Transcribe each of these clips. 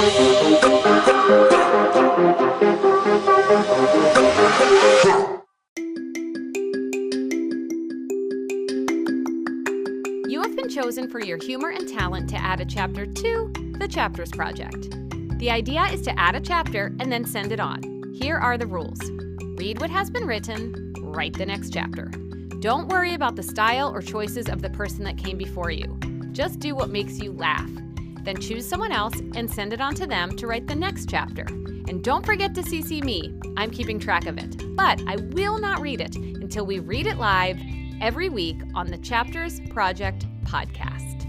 You have been chosen for your humor and talent to add a chapter to the Chapters Project. The idea is to add a chapter and then send it on. Here are the rules. Read what has been written, write the next chapter. Don't worry about the style or choices of the person that came before you. Just do what makes you laugh. Then choose someone else and send it on to them to write the next chapter. And don't forget to CC me. I'm keeping track of it, but I will not read it until we read it live every week on the Chapters Project podcast.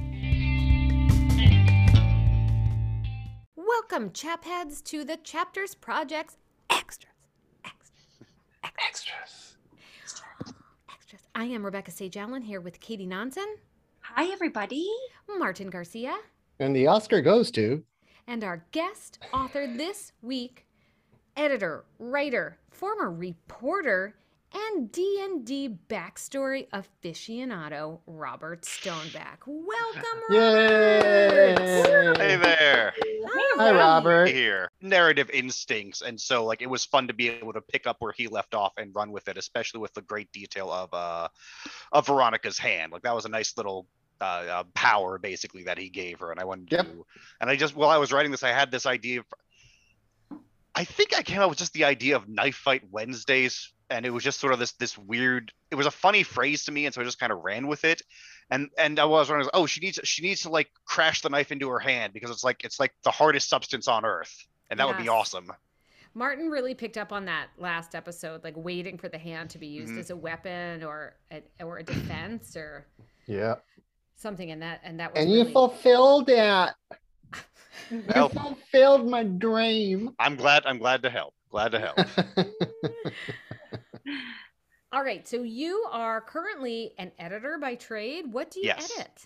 Welcome, chap heads, to the Chapters Project's Extras. I am Rebecca Sage Allen here with Katie Nonson. Hi, everybody. Martin Garcia. And the Oscar goes to. And our guest author this week, editor, writer, former reporter, and D&D backstory aficionado, Robert Stoneback. Welcome, Robert! Yay! Hey there! Hi, Robert. Here. Narrative instincts, and so like it was fun to be able to pick up where he left off and run with it, especially with the great detail of Veronica's hand. Like that was a nice little power, basically, that he gave her, and I wanted to. And I just, while I was writing this, I had this idea. I think I came up with just the idea of Knife Fight Wednesdays. And it was just sort of this weird, it was a funny phrase to me, and so I just kind of ran with it. And I was wondering, oh, she needs to like crash the knife into her hand because it's like the hardest substance on earth, and that would be awesome. Martin really picked up on that last episode, like waiting for the hand to be used as a weapon or a defense or something in that, and that was. And really... you fulfilled that. You fulfilled my dream. I'm glad to help. Glad to help. All right, so you are currently an editor by trade. What do you edit?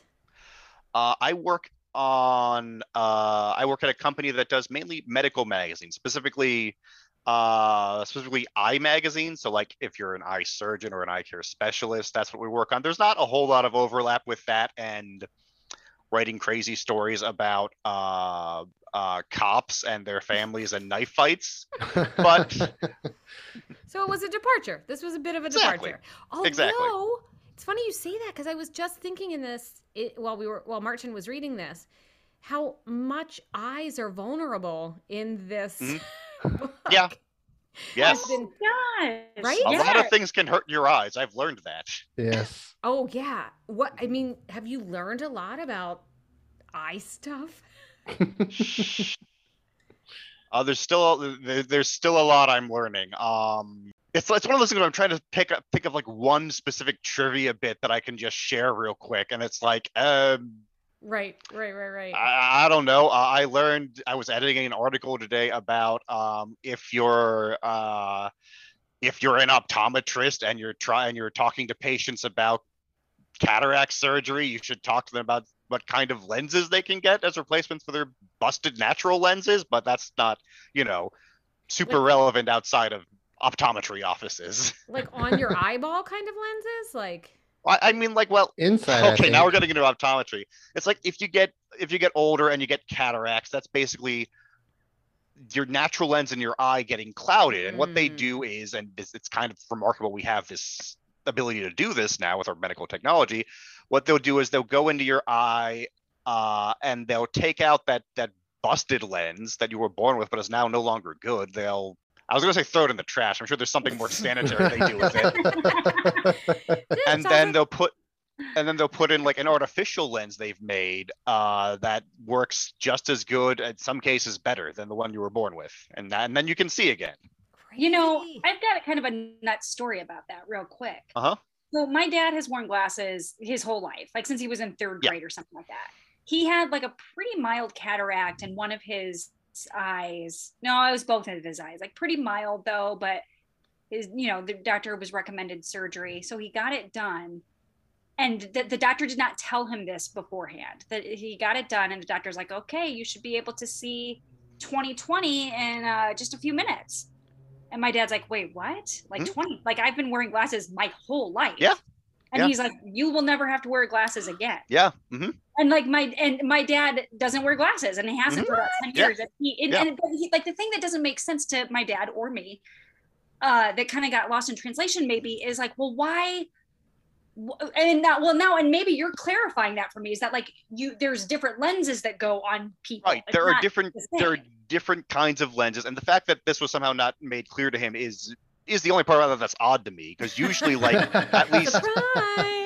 I work at a company that does mainly medical magazines, specifically eye magazines. So like if you're an eye surgeon or an eye care specialist, that's what we work on. There's not a whole lot of overlap with that and writing crazy stories about cops and their families and knife fights, but so it was a departure. This was a bit of a departure. Although, it's funny you say that, because I was just thinking in this while Martin was reading this, how much eyes are vulnerable in this. Mm-hmm. book. Yeah. Yes. Oh my gosh. Right? A lot of things can hurt your eyes. I've learned that. Yes. Oh yeah. What I mean, have you learned a lot about eye stuff? There's still a lot I'm learning. It's one of those things where I'm trying to pick up like one specific trivia bit that I can just share real quick, and it's like right. I don't know. I was editing an article today about if you're an optometrist and you're talking to patients about cataract surgery, you should talk to them about what kind of lenses they can get as replacements for their busted natural lenses, but that's not, super relevant outside of optometry offices. Like on your eyeball kind of lenses? Like I mean like inside. Okay, now we're getting into optometry. It's like if you get older and you get cataracts, that's basically your natural lens in your eye getting clouded. And what they do is, and it's kind of remarkable we have this ability to do this now with our medical technology, what they'll do is they'll go into your eye and they'll take out that busted lens that you were born with but is now no longer good. I was going to say throw it in the trash. I'm sure there's something more sanitary they do with it. And then they'll put in like an artificial lens they've made that works just as good, in some cases better, than the one you were born with. And then you can see again. I've got kind of a nuts story about that real quick. Uh-huh. So my dad has worn glasses his whole life, like since he was in third grade or something like that. He had like a pretty mild cataract in one of his eyes. No, it was both of his eyes, like pretty mild though, but his, the doctor was recommended surgery. So he got it done. And the doctor did not tell him this beforehand, that he got it done. And the doctor's like, okay, you should be able to see 20/20 in just a few minutes. And my dad's like, wait, what? Like 20? Like I've been wearing glasses my whole life. Yeah. And he's like, you will never have to wear glasses again. Yeah. Mm-hmm. And like my dad doesn't wear glasses, and he hasn't for about 10 years. And he, like, the thing that doesn't make sense to my dad or me, that kind of got lost in translation maybe, is like, well, why? And that, well, now, and maybe you're clarifying that for me, is that like there's different lenses that go on people. Right. There are different kinds of lenses. And the fact that this was somehow not made clear to him is the only part of that that's odd to me, because usually, like, at least,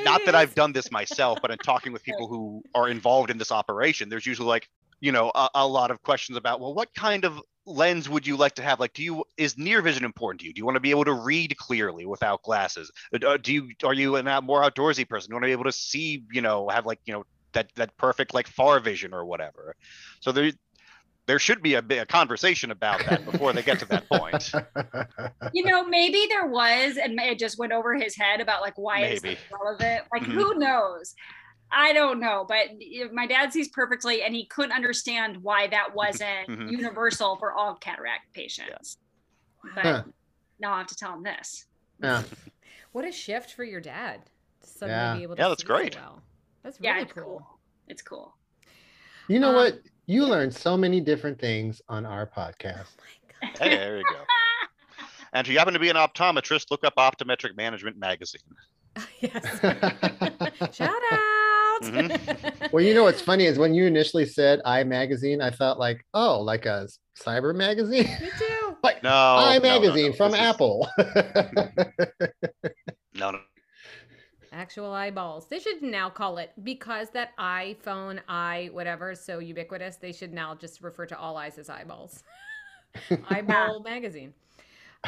not that I've done this myself, but in talking with people who are involved in this operation, there's usually, like, you know, a lot of questions about, well, what kind of lens would you like to have? Like, is near vision important to you? Do you want to be able to read clearly without glasses? Are you a more outdoorsy person? Do you want to be able to see, you know, have, like, you know, that perfect, like, far vision or whatever? So there should be a conversation about that before they get to that point. You know, maybe there was, and it just went over his head about, like, why it's relevant. Like, who knows? I don't know. But my dad sees perfectly, and he couldn't understand why that wasn't universal for all cataract patients. Yeah. But now I have to tell him this. Yeah. What a shift for your dad to suddenly be able to see great. So well. That's really cool. It's cool. You know what? You learn so many different things on our podcast. Oh my God. Hey, there you go. And if you happen to be an optometrist, look up Optometric Management Magazine. Yes. Shout out. Mm-hmm. Well, you know what's funny is when you initially said I Magazine, I thought like, oh, like a cyber magazine. Me too. Like, no, I Magazine from Apple. No. Actual eyeballs. They should now call it, because that iPhone, whatever, is so ubiquitous, they should now just refer to all eyes as eyeballs. Eyeball magazine.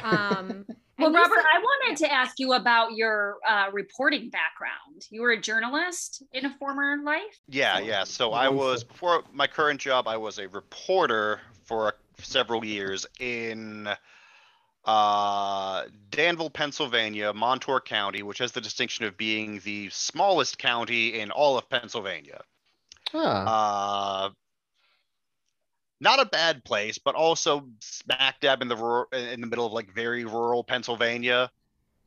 Well, Robert, I wanted to ask you about your reporting background. You were a journalist in a former life? Yeah. So I was, before my current job, I was a reporter for several years in Danville, Pennsylvania, Montour county, which has the distinction of being the smallest county in all of Pennsylvania. Not a bad place, but also smack dab in the middle of, like, very rural Pennsylvania.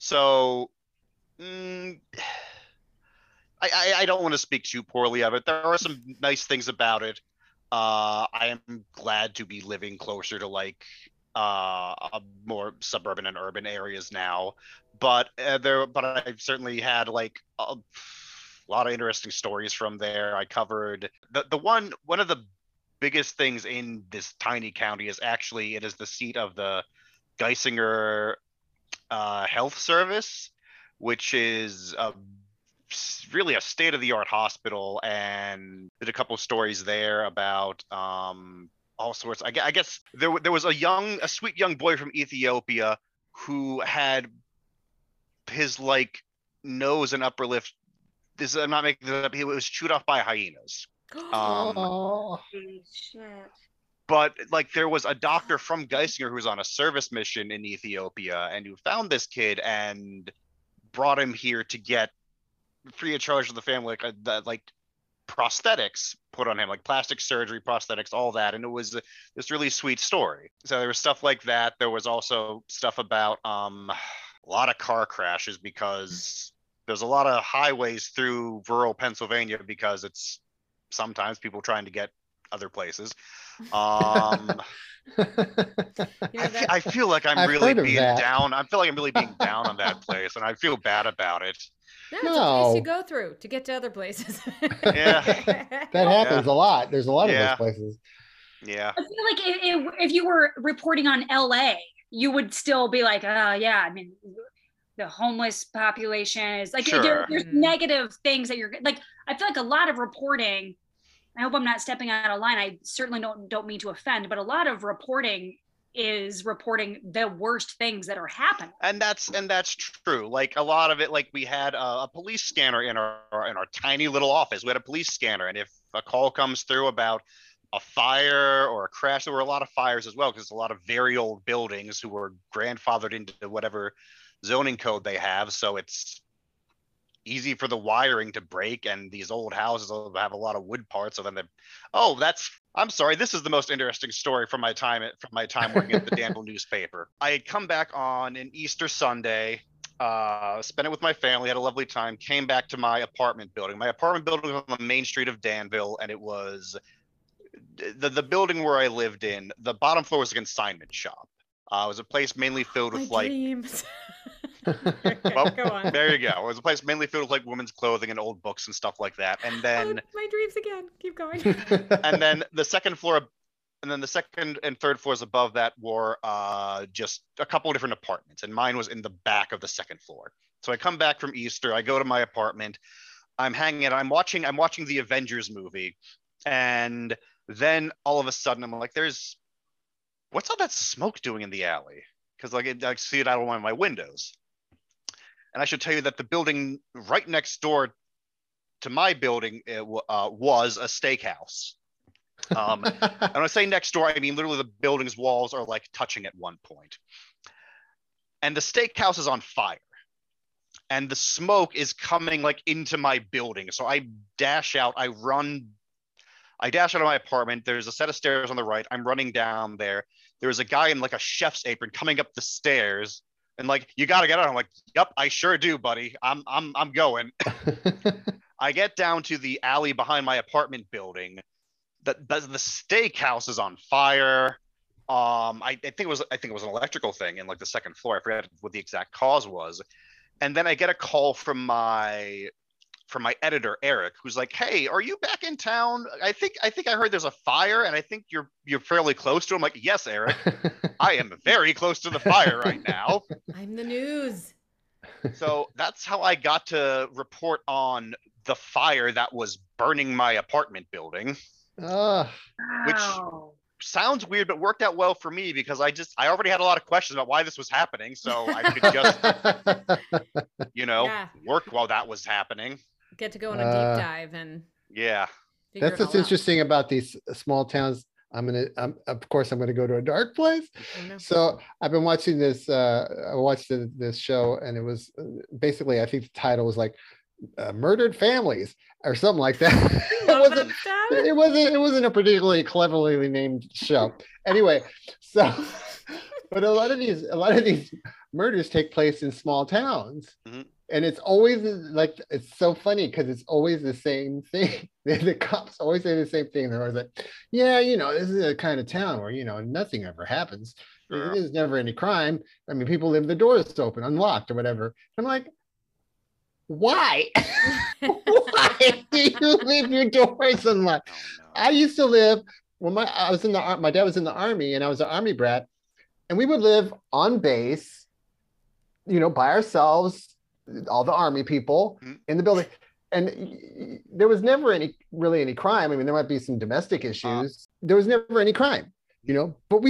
So I don't want to speak too poorly of it. There are some nice things about it. I am glad to be living closer to, like, more suburban and urban areas now, but I've certainly had, like, a lot of interesting stories from there. I covered one of the biggest things in this tiny county is actually, it is the seat of the Geisinger Health Service, which is really a state-of-the-art hospital, and did a couple stories there about all sorts. I guess there was a sweet young boy from Ethiopia who had his, like, nose and upper lip. This, I'm not making this up. He was chewed off by hyenas. Oh, shit. But, like, there was a doctor from Geisinger who was on a service mission in Ethiopia, and who found this kid and brought him here to get, free of charge to the family, like prosthetics put on him, like plastic surgery, prosthetics, all that. And it was this really sweet story. So there was stuff like that. There was also stuff about a lot of car crashes, because there's a lot of highways through rural Pennsylvania, because it's sometimes people trying to get other places. I feel like I'm really being down. I feel like I'm really being down on that place, and I feel bad about it. No, it's a place you go through to get to other places. That happens a lot. There's a lot of those places. Yeah. I feel like if you were reporting on LA, you would still be like, I mean, the homeless population is like, there's negative things that you're like, I feel like a lot of reporting, I hope I'm not stepping out of line. I certainly don't mean to offend, but a lot of reporting is reporting the worst things that are happening. And that's true. Like, a lot of it, like, we had a police scanner in our tiny little office. We had a police scanner, and if a call comes through about a fire or a crash, there were a lot of fires as well, because a lot of very old buildings who were grandfathered into whatever zoning code they have. So it's easy for the wiring to break, and these old houses have a lot of wood parts. So then I'm sorry, this is the most interesting story from my time working at the Danville newspaper. I had come back on an Easter Sunday Spent it with my family, had a lovely time, came back to my apartment building. My apartment building was on the main street of Danville, and it was the building where I lived in. The bottom floor was a consignment shop. It was a place mainly filled with dreams. Well, go on. There you go. It was a place mainly filled with like women's clothing and old books and stuff like that. And then my dreams again. Keep going. And then the second floor. And then the second and third floors above that were just a couple of different apartments. And mine was in the back of the second floor. So I come back from Easter. I go to my apartment. I'm hanging out. I'm watching the Avengers movie. And then all of a sudden, I'm like, there's what's all that smoke doing in the alley? Because like I see it out of one of my windows. And I should tell you that the building right next door to my building was a steakhouse. And when I say next door, I mean literally the building's walls are like touching at one point. And the steakhouse is on fire. And the smoke is coming like into my building. So I dash out, I dash out of my apartment. There's a set of stairs on the right. I'm running down there. There's a guy in like a chef's apron coming up the stairs. And like, you gotta get out. I'm like, yep, I sure do, buddy. I'm going. I get down to the alley behind my apartment building. The steakhouse is on fire. I think it was an electrical thing in like the second floor. I forget what the exact cause was. And then I get a call from my editor Eric, who's like, "Hey, are you back in town? I think I heard there's a fire, and I think you're fairly close to him." I'm like, "Yes, Eric, I am very close to the fire right now. I'm the news." So that's how I got to report on the fire that was burning my apartment building. Wow. Which sounds weird, but worked out well for me because I already had a lot of questions about why this was happening, so I could just, work while that was happening. Get to go on a deep dive and that's what's interesting about these small towns. I'm gonna go to a dark place. So I've been watching this. I watched this show, and it was basically, I think the title was like murdered families or something like that. It wasn't a particularly cleverly named show. Anyway, so but a lot of these murders take place in small towns. Mm-hmm. And it's always like, it's so funny because it's always the same thing. The cops always say the same thing. They're always like, this is a kind of town where, nothing ever happens. Sure. There's never any crime. I mean, people leave the doors open, unlocked or whatever. I'm like, why? Why do you leave your doors unlocked? I used to live when my dad was in the army, and I was an army brat, and we would live on base, by ourselves, all the army people in the building, and there was never really any crime. I mean, there might be some domestic issues. There was never any crime, but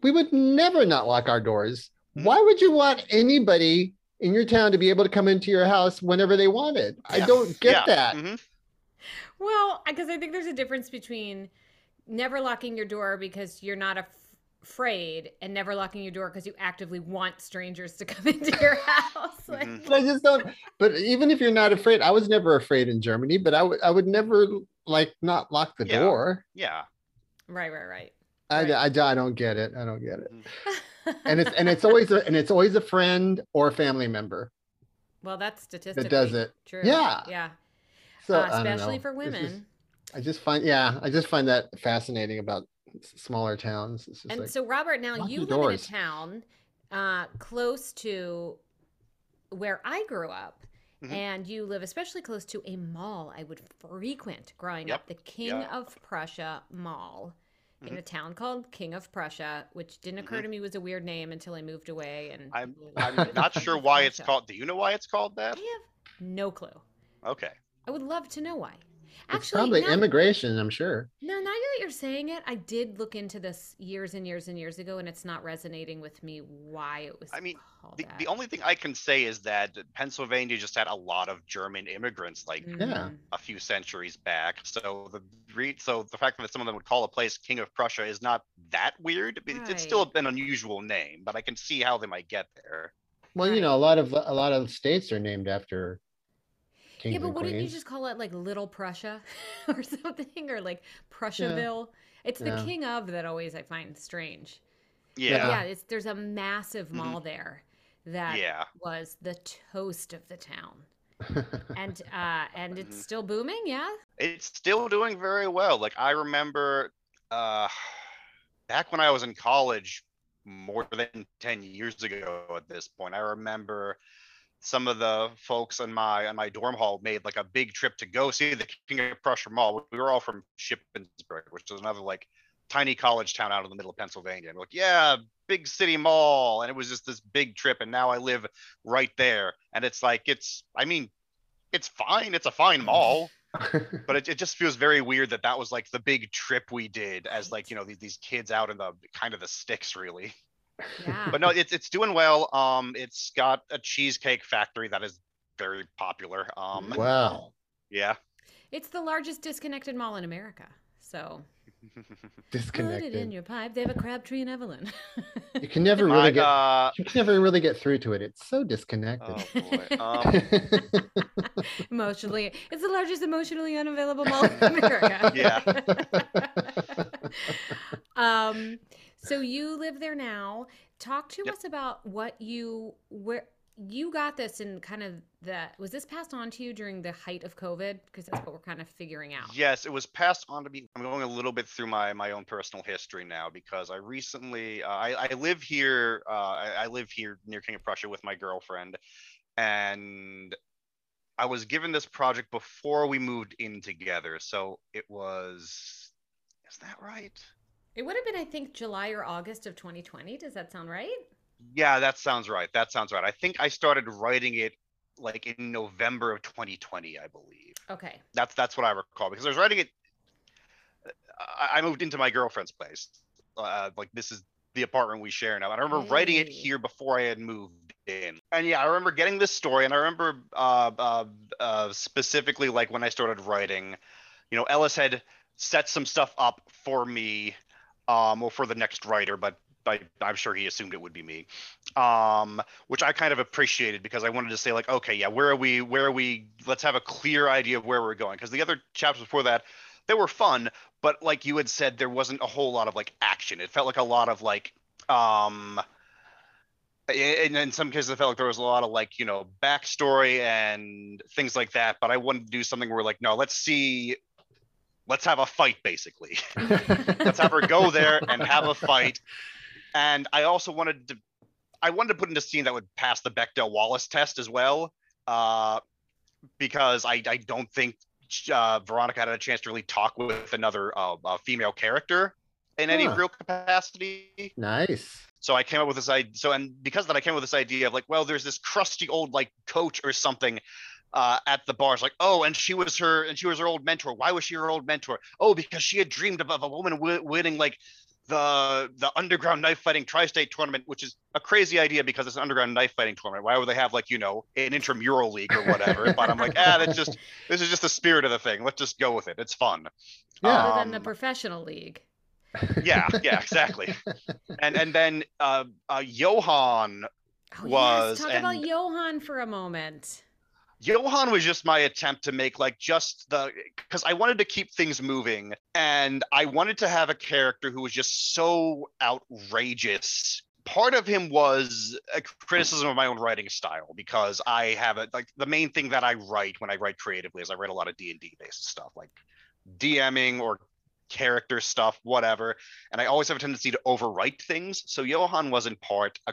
we would never not lock our doors. Why would you want anybody in your town to be able to come into your house whenever they wanted? I don't get that. Mm-hmm. Well, because I think there's a difference between never locking your door because you're not afraid and never locking your door because you actively want strangers to come into your house. Like, mm-hmm. I just don't. But even if you're not afraid, I was never afraid in Germany, but I would never not lock the door. Yeah. Right. I don't get it. I don't get it. And it's always a friend or family member. Well, that's statistically true. Yeah. So especially for women. I just find that fascinating about smaller towns. And so Robert, now you live in a town close to where I grew up. Mm-hmm. And you live especially close to a mall I would frequent growing up, the King of Prussia Mall. In a town called King of Prussia, which didn't occur to me was a weird name until I moved away. And I'm not sure why it's called. Do you know why it's called that? I have no clue. Okay. I would love to know why. Actually, it's probably immigration, I'm sure. No, now that you're saying it, I did look into this years and years and years ago, and it's not resonating with me why it was. I mean, the only thing I can say is that Pennsylvania just had a lot of German immigrants, a few centuries back. So the fact that someone would call a place King of Prussia is not that weird. Right. It's still an unusual name, but I can see how they might get there. Well, a lot of states are named after. King but wouldn't you just call it like Little Prussia or something, or like Prussiaville? Yeah. It's the King of that always I find strange. Yeah, there's a massive mall there that was the toast of the town. And it's still booming, yeah? It's still doing very well. Like, I remember back when I was in college, more than 10 years ago at this point, I remember some of the folks in my dorm hall made, like, a big trip to go see the King of Prussia Mall. We were all from Shippensburg, which is another, like, tiny college town out in the middle of Pennsylvania. And we're like, yeah, big city mall. And it was just this big trip. And now I live right there. And it's like, it's fine. It's a fine mall. But it just feels very weird that was like the big trip we did as, like, you know, these kids out in the kind of the sticks, really. Yeah. But no, it's doing well. It's got a cheesecake factory that is very popular. Wow. Yeah. It's the largest disconnected mall in America. So. Disconnected. Put it in your pipe. They have a Crabtree and Evelyn. You can never really get through to it. It's so disconnected. Oh boy. Emotionally, it's the largest emotionally unavailable mall in America. Yeah. So you live there now. Talk to us about where you got this, and kind of was this passed on to you during the height of COVID? Because that's what we're kind of figuring out. Yes, it was passed on to me. I'm going a little bit through my own personal history now, because I recently, I live here. I live here near King of Prussia with my girlfriend, and I was given this project before we moved in together. So it was, is that right? It would have been, I think, July or August of 2020. Does that sound right? Yeah, that sounds right. I think I started writing it like in November of 2020, I believe. Okay. That's what I recall, because I was writing it. I moved into my girlfriend's place. Like, this is the apartment we share now. And I remember writing it here before I had moved in. And yeah, I remember getting this story, and I remember specifically, like, when I started writing, you know, Ellis had set some stuff up for me, or for the next writer, but I'm sure he assumed it would be me, which I kind of appreciated, because I wanted to say, like, okay, yeah, where are we? Let's have a clear idea of where we're going. Because the other chapters before that, they were fun, but like you had said, there wasn't a whole lot of, like, action. It felt like a lot of, like, and in some cases, I felt like there was a lot of, like, you know, backstory and things like that. But I wanted to do something where, like, no, let's have a fight, basically. Let's have her go there and have a fight. And I also wanted to put in a scene that would pass the Bechdel-Wallace test as well, because I don't think Veronica had a chance to really talk with another female character in any real capacity. Nice. So I came up with this idea. Because I came up with this idea of, like, well, there's this crusty old, like, coach or something at the bars, like, oh, and she was her old mentor. Why was she her old mentor? Oh, because she had dreamed of a woman winning, like, the underground knife fighting tri-state tournament, which is a crazy idea because it's an underground knife fighting tournament. Why would they have, like, you know, an intramural league or whatever? But I'm like, this is just the spirit of the thing. Let's just go with it. It's fun. Yeah. Other than the professional league. Yeah, exactly. And then Johan was. Yes. Talk about Johan for a moment. Johan was just my attempt to make, like, because I wanted to keep things moving, and I wanted to have a character who was just so outrageous. Part of him was a criticism of my own writing style, because I have the main thing that I write when I write creatively is I write a lot of D&D based stuff, like DMing or character stuff, whatever. And I always have a tendency to overwrite things. So Johan was in part a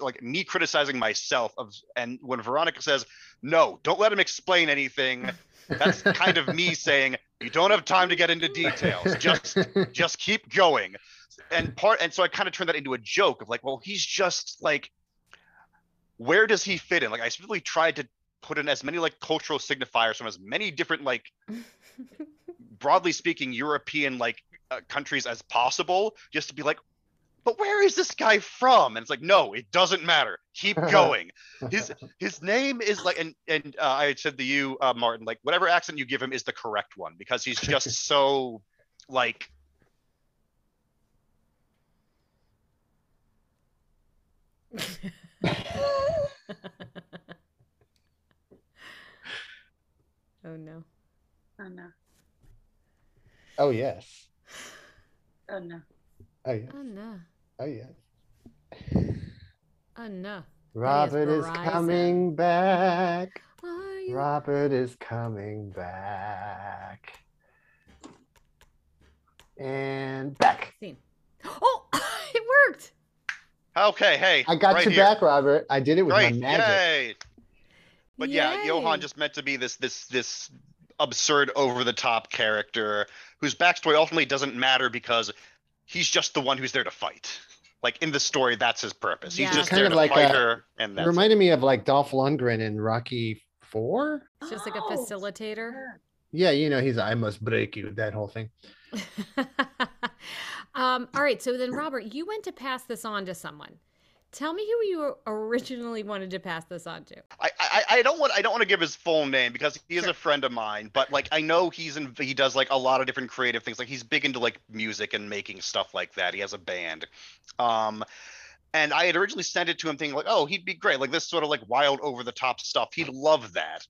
like me criticizing myself and when Veronica says, no, don't let him explain anything, that's kind of me saying, you don't have time to get into details. Just keep going. And so I kind of turned that into a joke of, like, well, he's just, like, where does he fit in? Like, I specifically tried to put in as many, like, cultural signifiers from as many different, like, broadly speaking, European, like, countries as possible, just to be like, but where is this guy from? And it's like, no, it doesn't matter. Keep going. His name is, like, and I had said to you, Martin, like, whatever accent you give him is the correct one, because he's just so, like, Oh no. Oh yes. Oh no. Oh yes. Oh no. Oh yes. Oh no. Robert is coming back. Robert is coming back. And back. Oh, it worked. Okay, hey. I got you back, Robert. I did it with my magic. Yay. But yeah, Johan just meant to be this absurd, over-the-top character whose backstory ultimately doesn't matter because he's just the one who's there to fight. Like, in the story, that's his purpose. Yeah. He's just there to fight her. And that's it. Reminded me of, like, Dolph Lundgren in Rocky 4. It's just like a facilitator. Yeah, you know, he's I must break you, that whole thing. All right, so then, Robert, you went to pass this on to someone. Tell me who you originally wanted to pass this on to. I don't want to give his full name because he is a friend of mine, but like I know he does like a lot of different creative things. Like he's big into like music and making stuff like that. He has a band. And I had originally sent it to him thinking like, oh, he'd be great. Like this sort of like wild over the top stuff. He'd love that.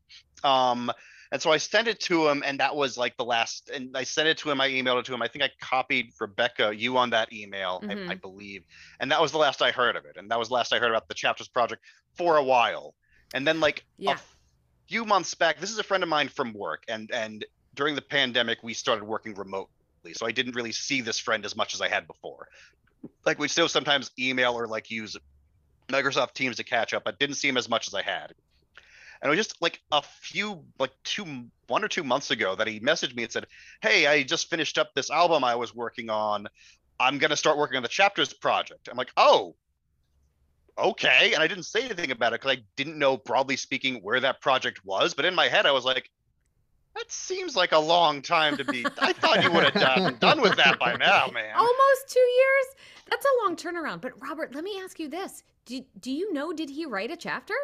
And so I sent it to him, and that was like the last, and I sent it to him, I emailed it to him. I think I copied Rebecca, you on that email, I believe. And that was the last I heard of it. And that was the last I heard about the Chapters Project for a while. And then like a few months back, this is a friend of mine from work. And during the pandemic, we started working remotely. So I didn't really see this friend as much as I had before. Like we still sometimes email or like use Microsoft Teams to catch up, but didn't see him as much as I had. And it was just like a few, like one or two months ago that he messaged me and said, hey, I just finished up this album I was working on. I'm going to start working on the Chapters Project. I'm like, oh, okay. And I didn't say anything about it because I didn't know, broadly speaking, where that project was. But in my head, I was like, that seems like a long time to be. I thought you would have done with that by now, man. Almost 2 years? That's a long turnaround. But Robert, let me ask you this. Do you know, did he write a chapter?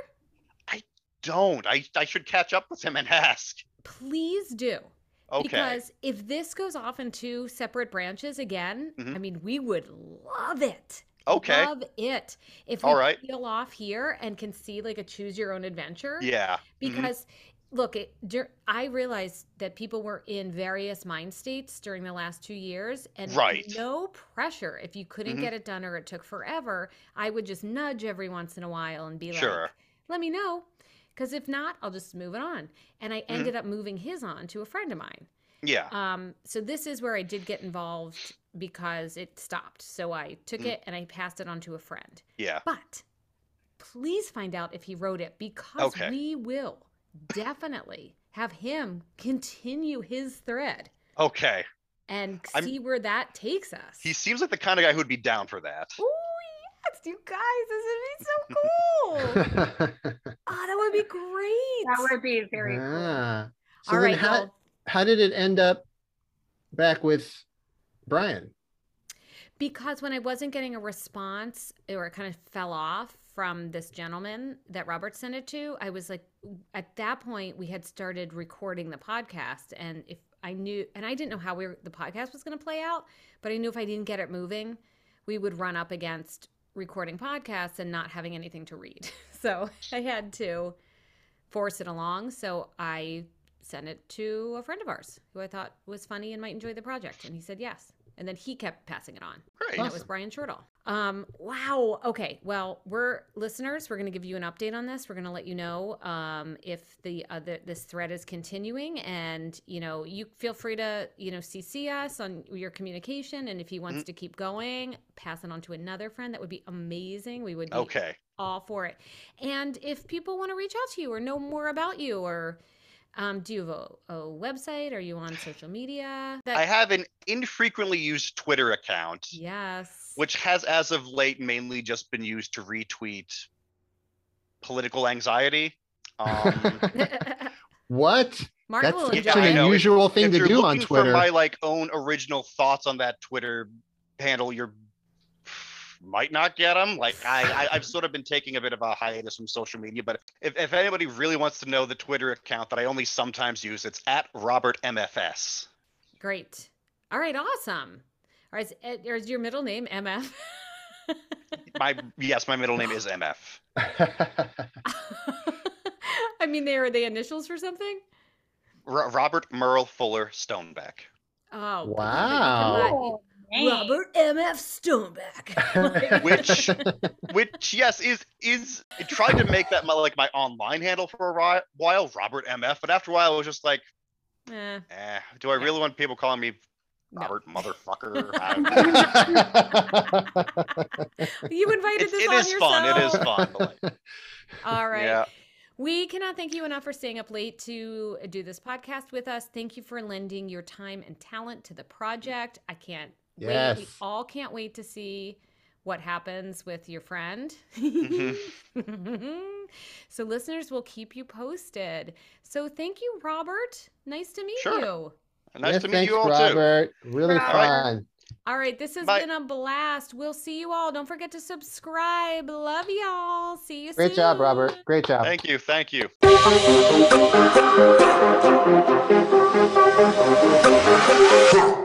I should catch up with him and ask. Please do. Okay. Because if this goes off in two separate branches again, I mean, we would love it. Okay. Love it. If we peel off here and can see like a choose your own adventure. Yeah. Because look, I realized that people were in various mind states during the last 2 years, and no pressure. If you couldn't get it done or it took forever, I would just nudge every once in a while and be like, let me know. Because if not, I'll just move it on. And I ended up moving his on to a friend of mine. Yeah. So this is where I did get involved because it stopped. So I took it and I passed it on to a friend. Yeah. But please find out if he wrote it because we will definitely have him continue his thread. Okay. And see where that takes us. He seems like the kind of guy who'd be down for that. Ooh. You guys, this would be so cool. Oh, that would be great. That would be very cool. So all right, how did it end up back with Brian? Because when I wasn't getting a response, or it kind of fell off from this gentleman that Robert sent it to, I was like, at that point, we had started recording the podcast, and if I knew, and I didn't know how the podcast was going to play out, but I knew if I didn't get it moving, we would run up against recording podcasts and not having anything to read. So I had to force it along. So I sent it to a friend of ours who I thought was funny and might enjoy the project. And he said yes. And then he kept passing it on. Great. And it was Brian Shirtle. Wow. Okay. Well, listeners, we're going to give you an update on this. We're going to let you know if this thread is continuing, and, you know, you feel free to, you know, CC us on your communication. And if he wants to keep going, pass it on to another friend. That would be amazing. We would be all for it. And if people want to reach out to you or know more about you, or do you have a website? Are you on social media? I have an infrequently used Twitter account. Yes. Which has, as of late, mainly just been used to retweet political anxiety. What? Martin will enjoy it. That's an unusual thing to do on Twitter. If you're looking for my like own original thoughts on that Twitter handle, you're might not get them. Like I've sort of been taking a bit of a hiatus from social media, but if anybody really wants to know the Twitter account that I only sometimes use, it's @RobertMFS. Great. All right. Awesome. All right. Is your middle name MF? Yes, my middle name is MF. I mean, are they initials for something? Robert Merle Fuller Stoneback. Oh, wow. Robert M.F. Stoneback. which yes, is I tried to make that my online handle for a while, Robert M.F., but after a while I was just like, do I really want people calling me Robert motherfucker? You invited this on yourself. It is fun. But all right. Yeah. We cannot thank you enough for staying up late to do this podcast with us. Thank you for lending your time and talent to the project. I can't wait. We all can't wait to see what happens with your friend. Mm-hmm. So listeners will keep you posted. So thank you, Robert. Nice to meet you. Nice to meet you all, Robert. Too. Really fun. All right, this has been a blast. We'll see you all. Don't forget to subscribe. Love y'all. See you soon. Great job, Robert. Great job. Thank you. Thank you.